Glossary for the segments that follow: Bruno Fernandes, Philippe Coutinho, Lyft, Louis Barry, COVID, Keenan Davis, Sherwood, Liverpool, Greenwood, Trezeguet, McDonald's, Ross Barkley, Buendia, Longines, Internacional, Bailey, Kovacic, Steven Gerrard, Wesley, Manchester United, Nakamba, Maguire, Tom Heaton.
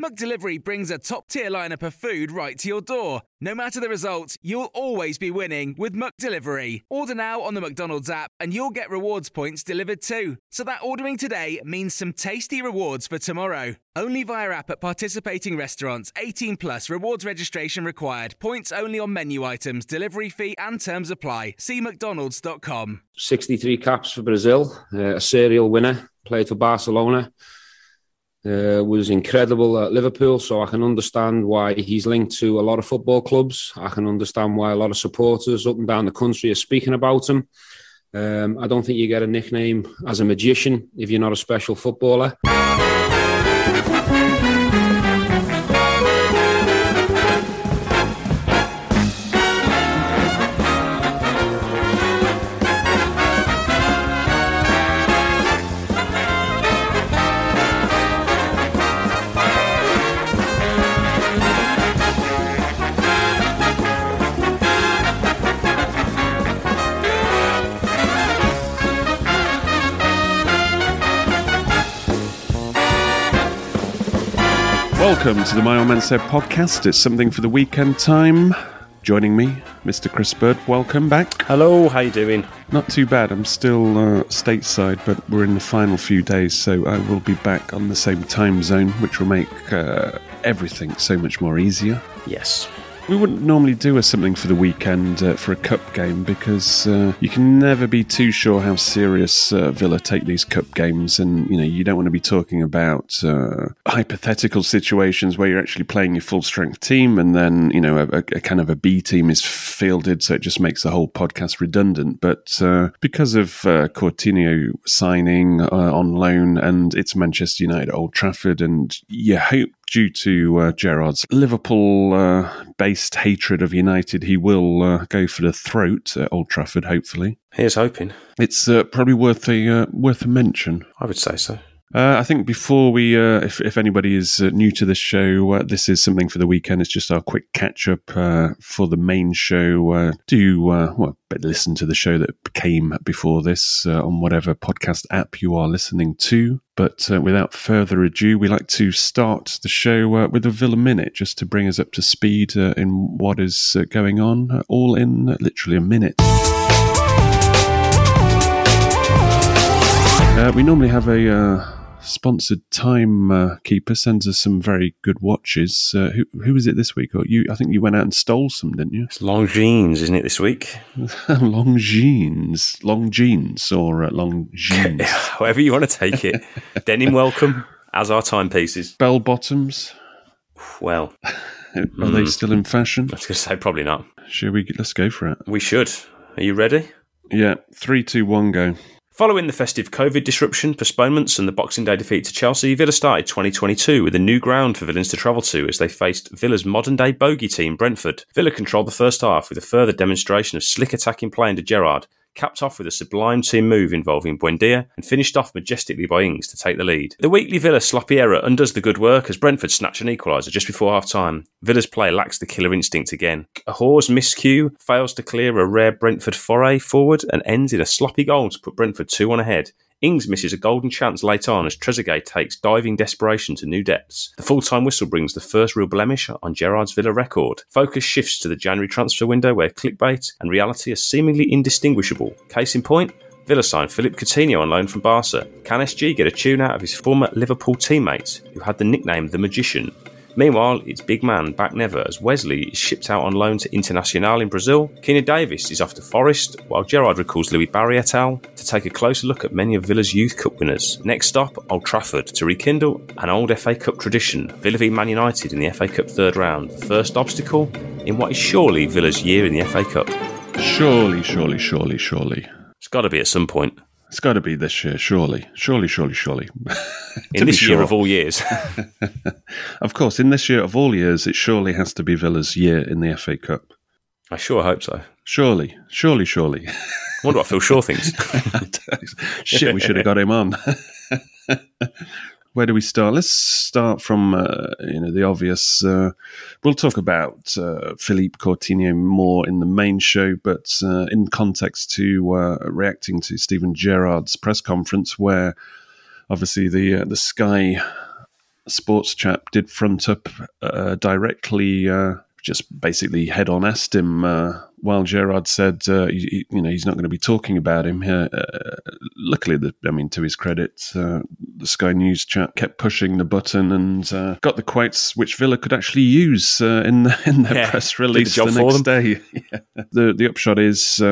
McDelivery brings a top-tier lineup of food right to your door. No matter the result, you'll always be winning with McDelivery. Order now on the McDonald's app and you'll get rewards points delivered too. So that ordering today means some tasty rewards for tomorrow. Only via app at participating restaurants. 18 plus rewards registration required. Points only on menu items, delivery fee and terms apply. See mcdonalds.com. 63 caps for Brazil, a serial winner, played for Barcelona. Was incredible at Liverpool, so I can understand why he's linked to a lot of football clubs. I can understand why a lot of supporters up and down the country are speaking about him. I don't think you get a nickname as a magician if you're not a special footballer. Welcome to the My Old Man Said podcast. It's something for the weekend time. Joining me, Mr. Chris Bird. Welcome back. Hello, how you doing? Not too bad. I'm still stateside, but we're in the final few days, so I will be back on the same time zone, which will make everything so much more easier. Yes. We wouldn't normally do a something for the weekend for a cup game because you can never be too sure how serious Villa take these cup games, and you know you don't want to be talking about hypothetical situations where you're actually playing your full strength team, and then you know a kind of a B team is fielded, so it just makes the whole podcast redundant. But because of Coutinho signing on loan, and it's Manchester United, Old Trafford, and you hope due to Gerrard's Liverpool based hatred of United, he will go for the throat at Old Trafford, hopefully. Here's hoping. It's probably worth a mention. I would say so. I think before we, if anybody is new to the show, this is something for the weekend. It's just our quick catch-up for the main show. Listen to the show that came before this on whatever podcast app you are listening to. But without further ado, we like to start the show with a Villa Minute, just to bring us up to speed in what is going on, all in literally a minute. We normally have a... sponsored timekeeper sends us some very good watches. Who was it this week? Or you? I think you went out and stole some, didn't you? It's Longines, isn't it, this week? Longines. However you want to take it. Denim welcome, as are timepieces. Bell bottoms. Well... Are they still in fashion? I was going to say, probably not. Shall we? Let's go for it. We should. Are you ready? Yeah. 3, 2, 1, go. Following the festive COVID disruption, postponements and the Boxing Day defeat to Chelsea, Villa started 2022 with a new ground for villains to travel to as they faced Villa's modern-day bogey team, Brentford. Villa controlled the first half with a further demonstration of slick attacking play under Gerrard, capped off with a sublime team move involving Buendia and finished off majestically by Ings to take the lead. The weekly Villa sloppy error undoes the good work as Brentford snatch an equaliser just before half-time. Villa's play lacks the killer instinct again. Ahore's miscue fails to clear a rare Brentford foray forward and ends in a sloppy goal to put Brentford 2-1 ahead. Ings misses a golden chance late on as Trezeguet takes diving desperation to new depths. The full-time whistle brings the first real blemish on Gerrard's Villa record. Focus shifts to the January transfer window where clickbait and reality are seemingly indistinguishable. Case in point, Villa signed Philippe Coutinho on loan from Barca. Can SG get a tune out of his former Liverpool teammate, who had the nickname The Magician? Meanwhile, it's big man back never as Wesley is shipped out on loan to Internacional in Brazil. Keenan Davis is off to Forest, while Gerrard recalls Louis Barry et al. To take a closer look at many of Villa's Youth Cup winners. Next stop, Old Trafford, to rekindle an old FA Cup tradition. Villa v Man United in the FA Cup third round. The first obstacle in what is surely Villa's year in the FA Cup. Surely. It's got to be at some point. It's got to be this year, surely. In this year of all years. Of course, in this year of all years, it surely has to be Villa's year in the FA Cup. I sure hope so. Surely. I wonder what Phil Shaw thinks. Shit, we should have got him on. Where do we start? Let's start from the obvious. We'll talk about Philippe Coutinho more in the main show, but in context to reacting to Steven Gerrard's press conference, where obviously the Sky Sports chap did front up directly, just basically head on asked him. While Gerrard said, he's not going to be talking about him here. Luckily, to his credit, the Sky News chap kept pushing the button and got the quotes which Villa could actually use in their press release the next day. Yeah. The upshot is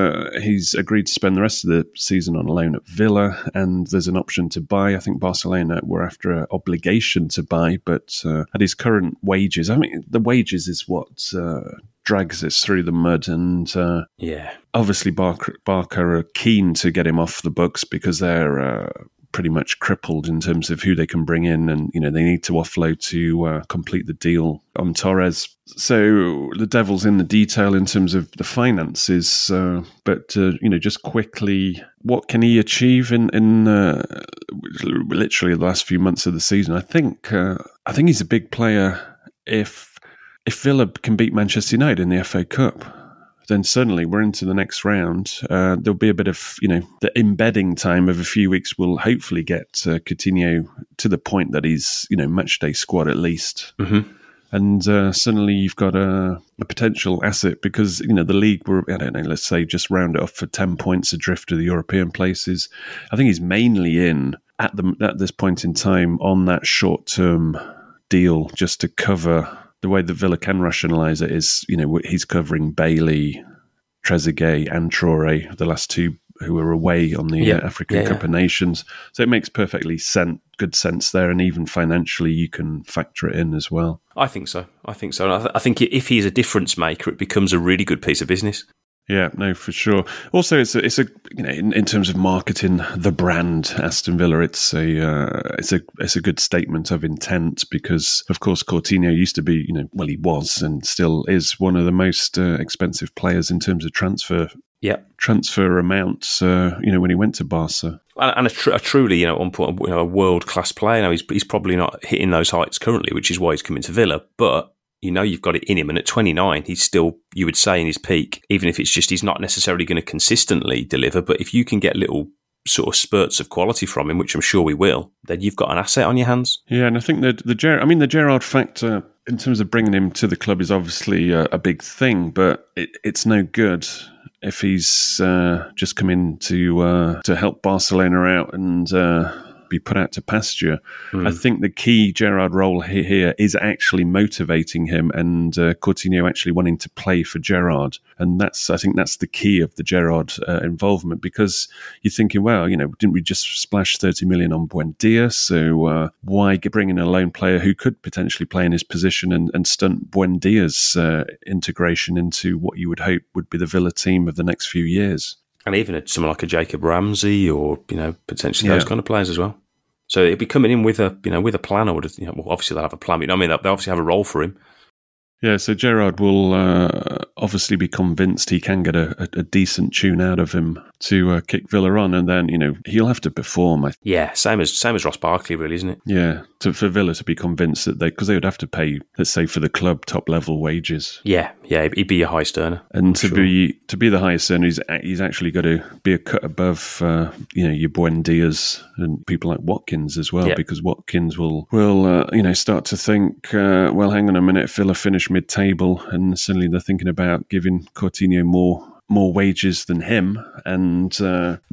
he's agreed to spend the rest of the season on loan at Villa, and there's an option to buy. I think Barcelona were after an obligation to buy, but at his current wages, the wages is what... drags us through the mud, and obviously Barker are keen to get him off the books because they're pretty much crippled in terms of who they can bring in, and they need to offload to complete the deal on Torres. So the devil's in the detail in terms of the finances, but just quickly, what can he achieve in literally the last few months of the season? I think he's a big player If Villa can beat Manchester United in the FA Cup, then suddenly we're into the next round. There'll be a bit of, the embedding time of a few weeks will hopefully get Coutinho to the point that he's, matchday squad at least. Mm-hmm. And suddenly you've got a potential asset because, the league were, let's say just round it off for 10 points adrift of the European places. I think he's mainly in at this point in time on that short-term deal just to cover... The way that Villa can rationalise it is, he's covering Bailey, Trezeguet and Traore, the last two who were away on the African Cup of Nations. So it makes perfectly good sense there, and even financially you can factor it in as well. I think so. I think if he's a difference maker, it becomes a really good piece of business. Yeah, no, for sure. Also, it's a in terms of marketing the brand Aston Villa, it's a good statement of intent because, of course, Coutinho used to be he was and still is one of the most expensive players in terms of transfer amounts. When he went to Barca, and a truly a world class player. Now he's probably not hitting those heights currently, which is why he's coming to Villa, but. You've got it in him, and at 29, he's still, you would say, in his peak, even if it's just he's not necessarily going to consistently deliver. But if you can get little sort of spurts of quality from him, which I'm sure we will, then you've got an asset on your hands. Yeah, and I think the Gerrard factor in terms of bringing him to the club is obviously a big thing, but it's no good if he's just come in to help Barcelona out and... be put out to pasture. I think the key Gerrard role here is actually motivating him and Coutinho actually wanting to play for Gerrard, and that's the key of the Gerrard involvement, because you're thinking, well, didn't we just splash 30 million on Buendia, so why bring in a lone player who could potentially play in his position and stunt Buendia's integration into what you would hope would be the Villa team of the next few years? And even someone like a Jacob Ramsey, or potentially those kind of players as well. So it'd be coming in with a plan. Obviously they'll have a plan. They obviously have a role for him. Yeah. So Gerrard will obviously be convinced he can get a decent tune out of him to kick Villa on, and then he'll have to perform. Same as Ross Barkley, really, isn't it? Yeah. For Villa to be convinced that because they would have to pay, let's say, for the club top level wages. Yeah, he'd be a high earner, and to be the highest earner, he's actually got to be a cut above, your Buendias and people like Watkins as well, because Watkins will start to think, well, hang on a minute, Villa finish mid table, and suddenly they're thinking about giving Coutinho more more wages than him, and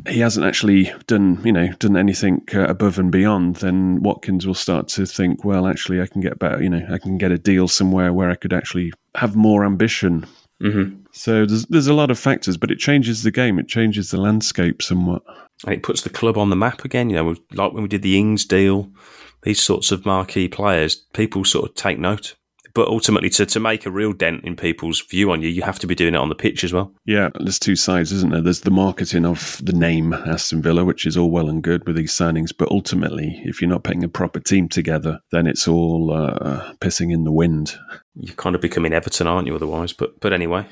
he hasn't actually done anything above and beyond, then Watkins will start to think, well, actually, I can get better. I can get a deal somewhere where I could actually have more ambition. Mm-hmm. So there's a lot of factors, but it changes the game. It changes the landscape somewhat. And it puts the club on the map again. Like when we did the Ings deal, these sorts of marquee players, people sort of take note. But ultimately, to make a real dent in people's view on you, you have to be doing it on the pitch as well. Yeah, there's two sides, isn't there? There's the marketing of the name Aston Villa, which is all well and good with these signings. But ultimately, if you're not putting a proper team together, then it's all pissing in the wind. You're kind of becoming Everton, aren't you, otherwise? But anyway.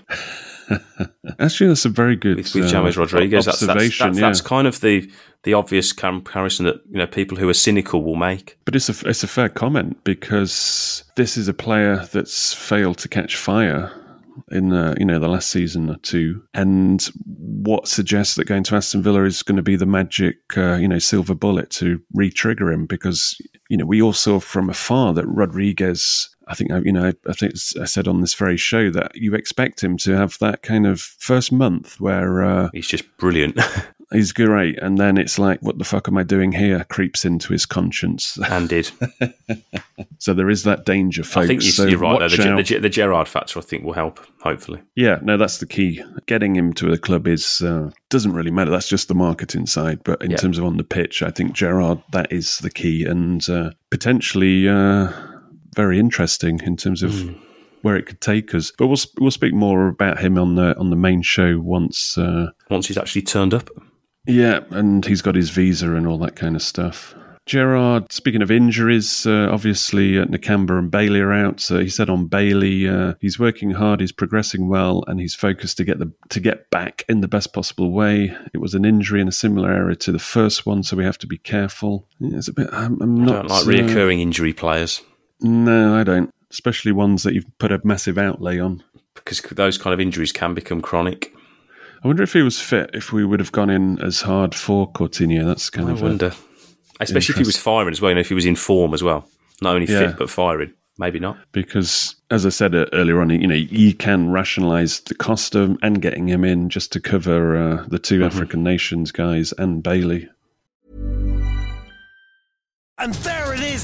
Actually, that's a very good with James Rodriguez observation. That's kind of the obvious comparison that people who are cynical will make. But it's a fair comment, because this is a player that's failed to catch fire in the last season or two, and what suggests that going to Aston Villa is going to be the magic silver bullet to re-trigger him, because we all saw from afar that Rodriguez. I think I said on this very show that you expect him to have that kind of first month where he's just brilliant. He's great, and then it's like, what the fuck am I doing here? Creeps into his conscience. And did. So there is that danger, folks. I think you're right. The Gerrard factor, I think, will help, hopefully. Yeah, no, that's the key. Getting him to the club is doesn't really matter. That's just the marketing side. But in terms of on the pitch, I think Gerrard, that is the key, and potentially... very interesting in terms of where it could take us, but we'll speak more about him on the main show once he's actually turned up. Yeah, and he's got his visa and all that kind of stuff. Gerrard, speaking of injuries, obviously Nakamba and Bailey are out. So he said on Bailey, he's working hard, he's progressing well, and he's focused to get back in the best possible way. It was an injury in a similar area to the first one, so we have to be careful. It's a bit. I don't like reoccurring injury players. No, I don't. Especially ones that you've put a massive outlay on. Because those kind of injuries can become chronic. I wonder if he was fit, if we would have gone in as hard for Coutinho. That's kind of... I wonder. Especially if he was firing as well, if he was in form as well. Not only fit, but firing. Maybe not. Because, as I said earlier on, you can rationalise the cost of him and getting him in just to cover the two African Nations guys and Bailey. And there it is,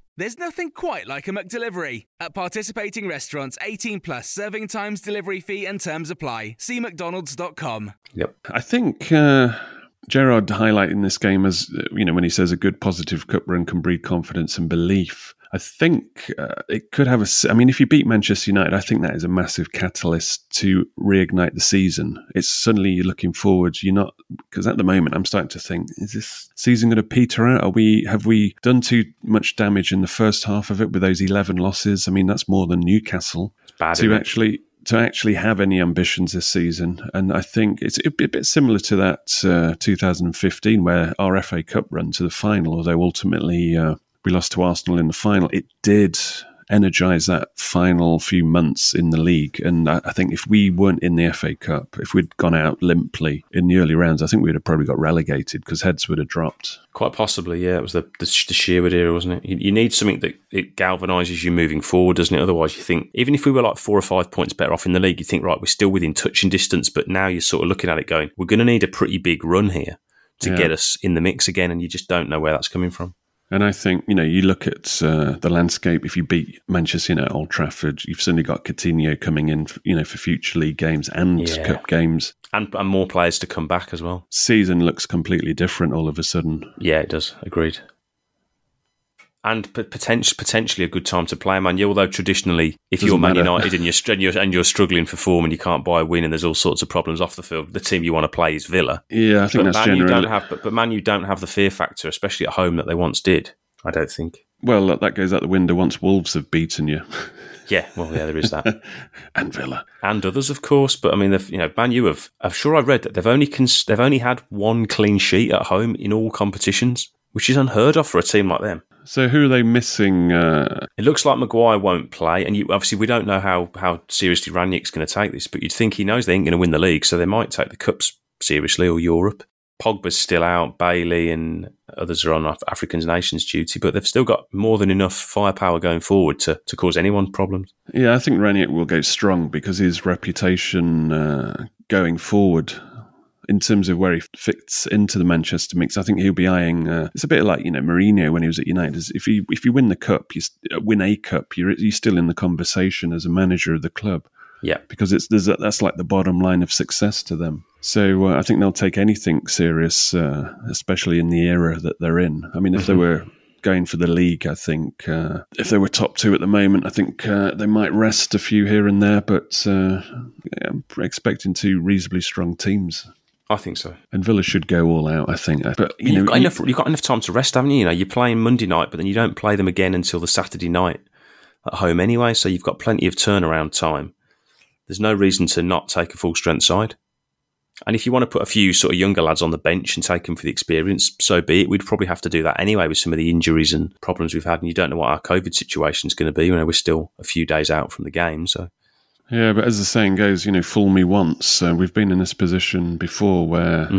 There's nothing quite like a McDelivery. At participating restaurants, 18 plus serving times, delivery fee and terms apply. See mcdonalds.com. Yep. I think Gerrard highlighting this game as, when he says a good positive cup run can breed confidence and belief. I think it could have if you beat Manchester United, I think that is a massive catalyst to reignite the season. It's suddenly you're looking forward. You're not, because at the moment I'm starting to think, is this season going to peter out? Have we done too much damage in the first half of it with those 11 losses? That's more than Newcastle. It's bad, to actually have any ambitions this season. And I think it's a bit similar to that 2015 where our FA Cup run to the final, although ultimately... we lost to Arsenal in the final. It did energise that final few months in the league. And I think if we weren't in the FA Cup, if we'd gone out limply in the early rounds, I think we'd have probably got relegated because heads would have dropped. Quite possibly, yeah. It was the Sherwood era, wasn't it? You need something that it galvanises you moving forward, doesn't it? Otherwise, you think, even if we were like 4 or 5 points better off in the league, you think, right, we're still within touching distance. But now you're sort of looking at it going, we're going to need a pretty big run here to get us in the mix again. And you just don't know where that's coming from. And I think, you look at the landscape. If you beat Manchester United at Old Trafford, you've suddenly got Coutinho coming in, for future league games and cup games. And more players to come back as well. Season looks completely different all of a sudden. Yeah, it does. Agreed. and potentially a good time to play him, man. Although traditionally, if you're Man United and you're struggling for form and you can't buy a win and there's all sorts of problems off the field, the team you want to play is Villa. Yeah, I think that's generally. But Man U don't have the fear factor, especially at home, that they once did, I don't think. Well, that goes out the window once Wolves have beaten you. Yeah, well, yeah, there is that. And Villa. And others, of course. But, I mean, Man U have... I'm sure I read that they've only had one clean sheet at home in all competitions, which is unheard of for a team like them. So who are they missing? It looks like Maguire won't play. And obviously, we don't know how seriously Ranić's going to take this, but you'd think he knows they ain't going to win the league, so they might take the Cups seriously, or Europe. Pogba's still out, Bailey and others are on African nations duty, but they've still got more than enough firepower going forward to cause anyone problems. Yeah, I think Ranić will go strong because his reputation going forward in terms of where he fits into the Manchester mix, I think he'll be eyeing... it's a bit like, Mourinho when he was at United. If you win the Cup, you're still in the conversation as a manager of the club. Yeah, because that's like the bottom line of success to them. So I think they'll take anything serious, especially in the era that they're in. I mean, if they were going for the league, I think if they were top two at the moment, I think they might rest a few here and there. But I'm expecting two reasonably strong teams. I think so. And Villa should go all out, I think. But you've got enough time to rest, haven't you? You're playing Monday night, but then you don't play them again until the Saturday night at home anyway. So you've got plenty of turnaround time. There's no reason to not take a full-strength side. And if you want to put a few sort of younger lads on the bench and take them for the experience, so be it. We'd probably have to do that anyway with some of the injuries and problems we've had. And you don't know what our COVID situation is going to be. We're still a few days out from the game. So, yeah, but as the saying goes, fool me once. We've been in this position before where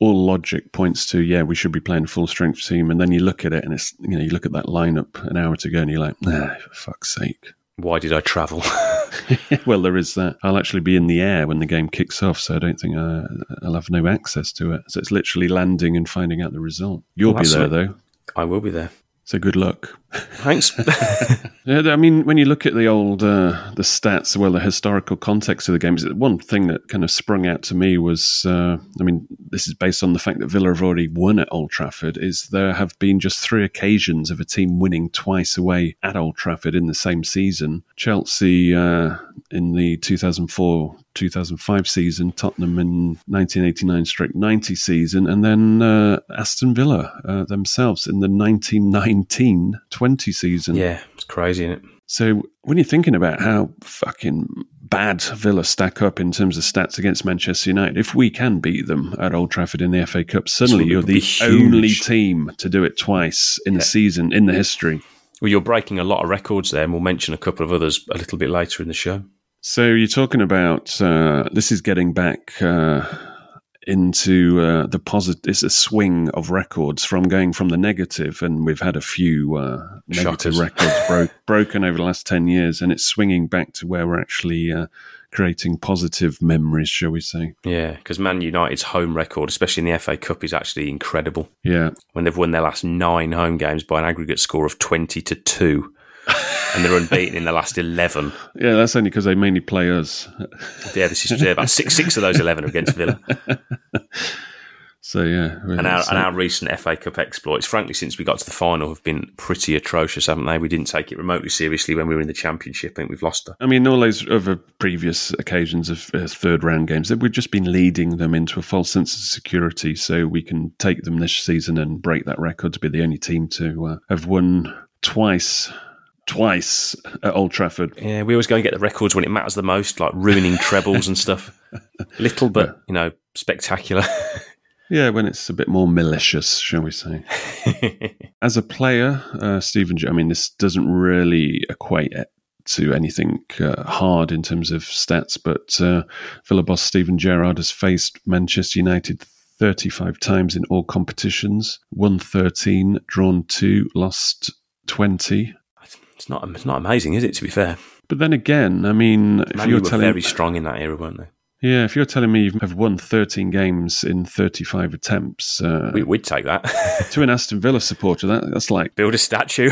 all logic points to, we should be playing a full-strength team. And then you look at it and it's, you look at that lineup an hour to go and you're like, for fuck's sake. Why did I travel? Well, there is that. I'll actually be in the air when the game kicks off, so I don't think I'll have no access to it. So it's literally landing and finding out the result. You'll be there, though. I will be there. So good luck. Thanks. I mean, when you look at the old the stats, the historical context of the games, one thing that kind of sprung out to me was, this is based on the fact that Villa have already won at Old Trafford, is there have been just 3 occasions of a team winning twice away at Old Trafford in the same season. Chelsea in the 2004-2005 season, Tottenham in 1989-90 season, and then Aston Villa themselves in the 1919-20 season. Yeah, it's crazy, isn't it? So when you're thinking about how fucking bad Villa stack up in terms of stats against Manchester United, if we can beat them at Old Trafford in the FA Cup, suddenly you're the only team to do it twice in the season in the history. Well, you're breaking a lot of records there, and we'll mention a couple of others a little bit later in the show. So you're talking about this is getting back into the positive. It's a swing of records from going from the negative, and we've had a few negative records broken over the last 10 years, and it's swinging back to where we're actually creating positive memories, shall we say. Yeah, because Man United's home record, especially in the FA Cup, is actually incredible. Yeah. When they've won their last 9 home games by an aggregate score of 20-2. And they're unbeaten in the last 11. Yeah, that's only because they mainly play us. Yeah, this is about six of those 11 are against Villa. So yeah, really and our recent FA Cup exploits, frankly, since we got to the final, have been pretty atrocious, haven't they? We didn't take it remotely seriously when we were in the Championship. I think we've lost. I mean, all those other previous occasions of third round games, that we've just been leading them into a false sense of security, so we can take them this season and break that record to be the only team to have won twice at Old Trafford. Yeah, we always go and get the records when it matters the most, like ruining trebles and stuff. Little but, spectacular. Yeah, when it's a bit more malicious, shall we say. As a player, Steven, this doesn't really equate to anything hard in terms of stats, but Villa boss Steven Gerrard has faced Manchester United 35 times in all competitions, won 13, drawn 2, lost 20. It's not amazing, is it, to be fair? But then again, very strong in that era, weren't they? Yeah, if you're telling me you have won 13 games in 35 attempts... we'd take that. To an Aston Villa supporter, that's like... Build a statue.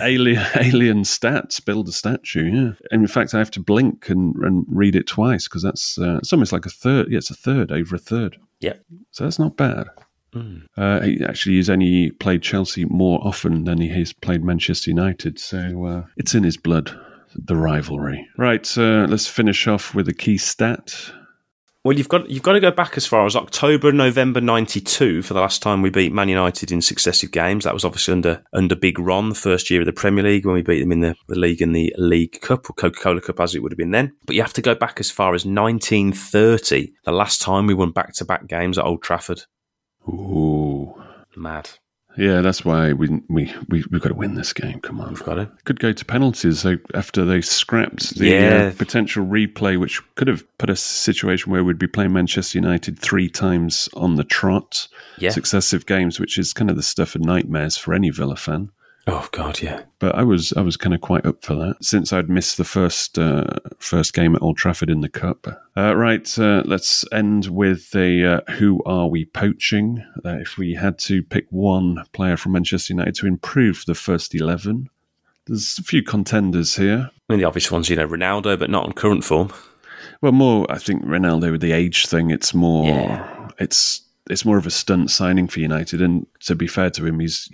alien stats, build a statue, yeah. And in fact, I have to blink and read it twice, because that's it's almost like a third. Yeah, it's a third over a third. Yeah. So that's not bad. He actually has only played Chelsea more often than he has played Manchester United, so it's in his blood, the rivalry. Right, let's finish off with a key stat. Well, you've got to go back as far as October, November 92 for the last time we beat Man United in successive games. That was obviously under Big Ron, the first year of the Premier League, when we beat them in the league and the League Cup, or Coca-Cola Cup as it would have been then. But you have to go back as far as 1930, the last time we won back-to-back games at Old Trafford. Ooh. Mad. Yeah, that's why we've got to win this game. Come on. We've got it. Could go to penalties after they scrapped the potential replay, which could have put us in a situation where we'd be playing Manchester United 3 times on the trot, successive games, which is kind of the stuff of nightmares for any Villa fan. Oh, God, yeah. But I was kind of quite up for that, since I'd missed the first game at Old Trafford in the Cup. Let's end with who are we poaching? If we had to pick one player from Manchester United to improve the first 11, there's a few contenders here. I mean, the obvious ones, Ronaldo, but not on current form. Well, more, I think Ronaldo with the age thing, it's more of a stunt signing for United, and to be fair to him, he's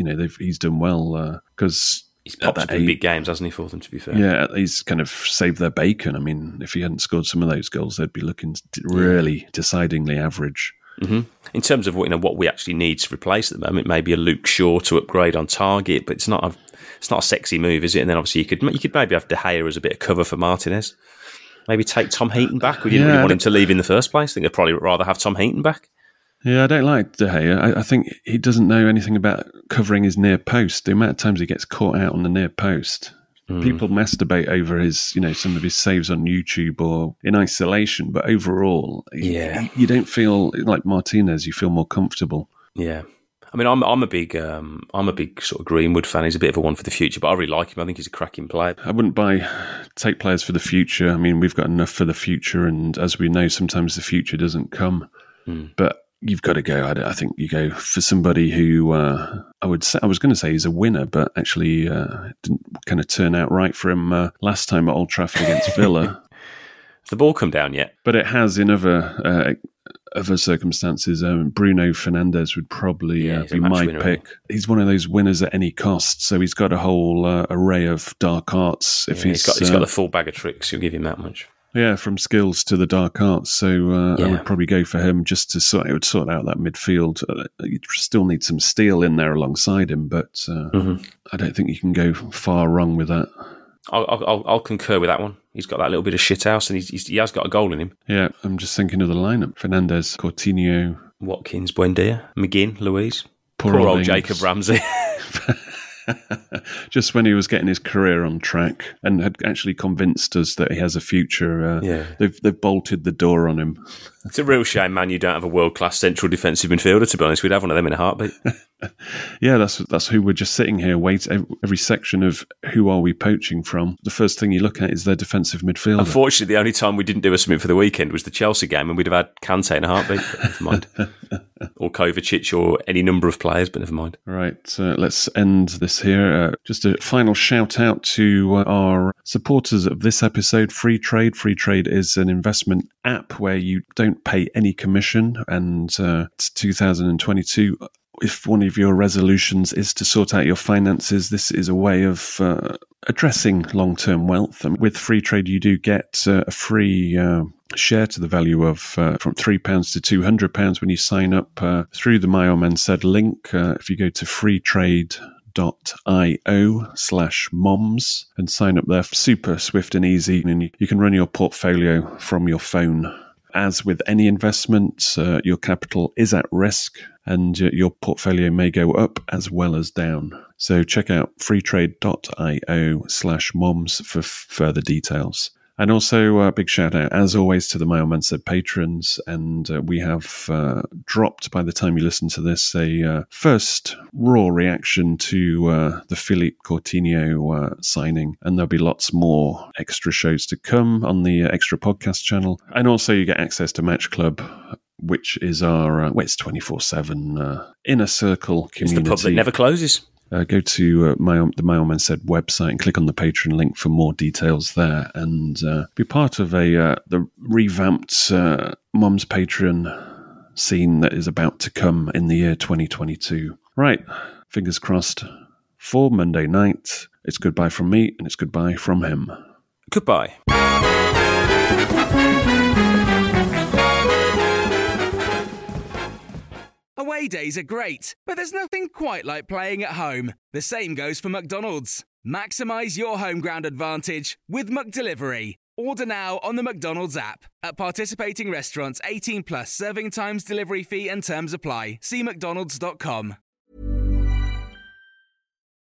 done well because he's popped up in big games, hasn't he? For them, to be fair, yeah, he's kind of saved their bacon. I mean, if he hadn't scored some of those goals, they'd be looking really decidingly average. Mm-hmm. In terms of what we actually need to replace at the moment, maybe a Luke Shaw to upgrade on target, but it's not a sexy move, is it? And then obviously you could maybe have De Gea as a bit of cover for Martinez. Maybe take Tom Heaton back. We didn't really want him to leave in the first place. I think I'd probably rather have Tom Heaton back. Yeah, I don't like De Gea. I think he doesn't know anything about covering his near post. The amount of times he gets caught out on the near post. Mm. People masturbate over his, some of his saves on YouTube or in isolation, but overall, you don't feel like Martinez. You feel more comfortable. Yeah. I mean, I'm a big sort of Greenwood fan. He's a bit of a one for the future, but I really like him. I think he's a cracking player. I wouldn't take players for the future. I mean, we've got enough for the future, and as we know, sometimes the future doesn't come. Mm. But you've got to go. I think you go for somebody who I was going to say he's a winner, but actually didn't kind of turn out right for him last time at Old Trafford against Villa. Has the ball come down yet? But it has in other circumstances. Bruno Fernandes would probably be my pick. He's one of those winners at any cost, so he's got a whole array of dark arts. If he's got the full bag of tricks, you'll give him that much. Yeah, from skills to the dark arts. So I would probably go for him just to sort out that midfield. You still need some steel in there alongside him, but I don't think you can go far wrong with that. I'll concur with that one. He's got that little bit of shit house, and he has got a goal in him. Yeah, I'm just thinking of the lineup: Fernandes, Coutinho, Watkins, Buendia, McGinn, Louise, poor old Ings. Jacob Ramsey. Just when he was getting his career on track and had actually convinced us that he has a future, they've bolted the door on him. It's a real shame, man, you don't have a world-class central defensive midfielder, to be honest. We'd have one of them in a heartbeat. Yeah, that's who we're just sitting here, waiting. Every section of who are we poaching from, the first thing you look at is their defensive midfielder. Unfortunately, the only time we didn't do a submit for the weekend was the Chelsea game, and we'd have had Kante in a heartbeat, but never mind. Or Kovacic, or any number of players, but never mind. Right, let's end this here. Just a final shout-out to our supporters of this episode, Freetrade. Freetrade is an investment app where you don't pay any commission, and it's 2022. If one of your resolutions is to sort out your finances, this is a way of addressing long-term wealth. And with Freetrade, you do get a free share to the value of from £3 to £200 when you sign up through the My Old Man Said link. If you go to freetrade.io/moms and sign up there, super swift and easy, and you can run your portfolio from your phone. As with any investment, your capital is at risk, and your portfolio may go up as well as down. So check out freetrade.io/moms for further details. And also a big shout out, as always, to the My Old Man Said patrons. And we have dropped, by the time you listen to this, a first raw reaction to the Philippe Coutinho signing. And there'll be lots more extra shows to come on the extra podcast channel. And also you get access to Match Club, which is our, it's 24/7 inner circle community. It's the pub that never closes. Go to the My Old Man Said website and click on the Patreon link for more details there, and be part of the revamped Mum's Patreon scene that is about to come in the year 2022. Right, fingers crossed for Monday night. It's goodbye from me and it's goodbye from him. Goodbye. Away days are great, but there's nothing quite like playing at home. The same goes for McDonald's. Maximise your home ground advantage with McDelivery. Order now on the McDonald's app. At participating restaurants, 18 plus serving times, delivery fee and terms apply. See mcdonalds.com.